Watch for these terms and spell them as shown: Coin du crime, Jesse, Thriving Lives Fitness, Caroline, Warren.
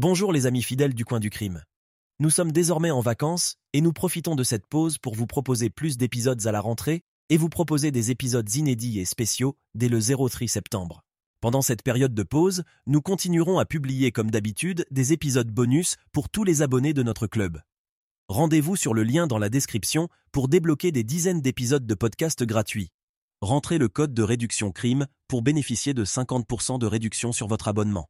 Bonjour les amis fidèles du Coin du crime. Nous sommes désormais en vacances et nous profitons de cette pause pour vous proposer plus d'épisodes à la rentrée et vous proposer des épisodes inédits et spéciaux dès le 03 septembre. Pendant cette période de pause, nous continuerons à publier comme d'habitude des épisodes bonus pour tous les abonnés de notre club. Rendez-vous sur le lien dans la description pour débloquer des dizaines d'épisodes de podcasts gratuits. Rentrez le code de réduction crime pour bénéficier de 50% de réduction sur votre abonnement.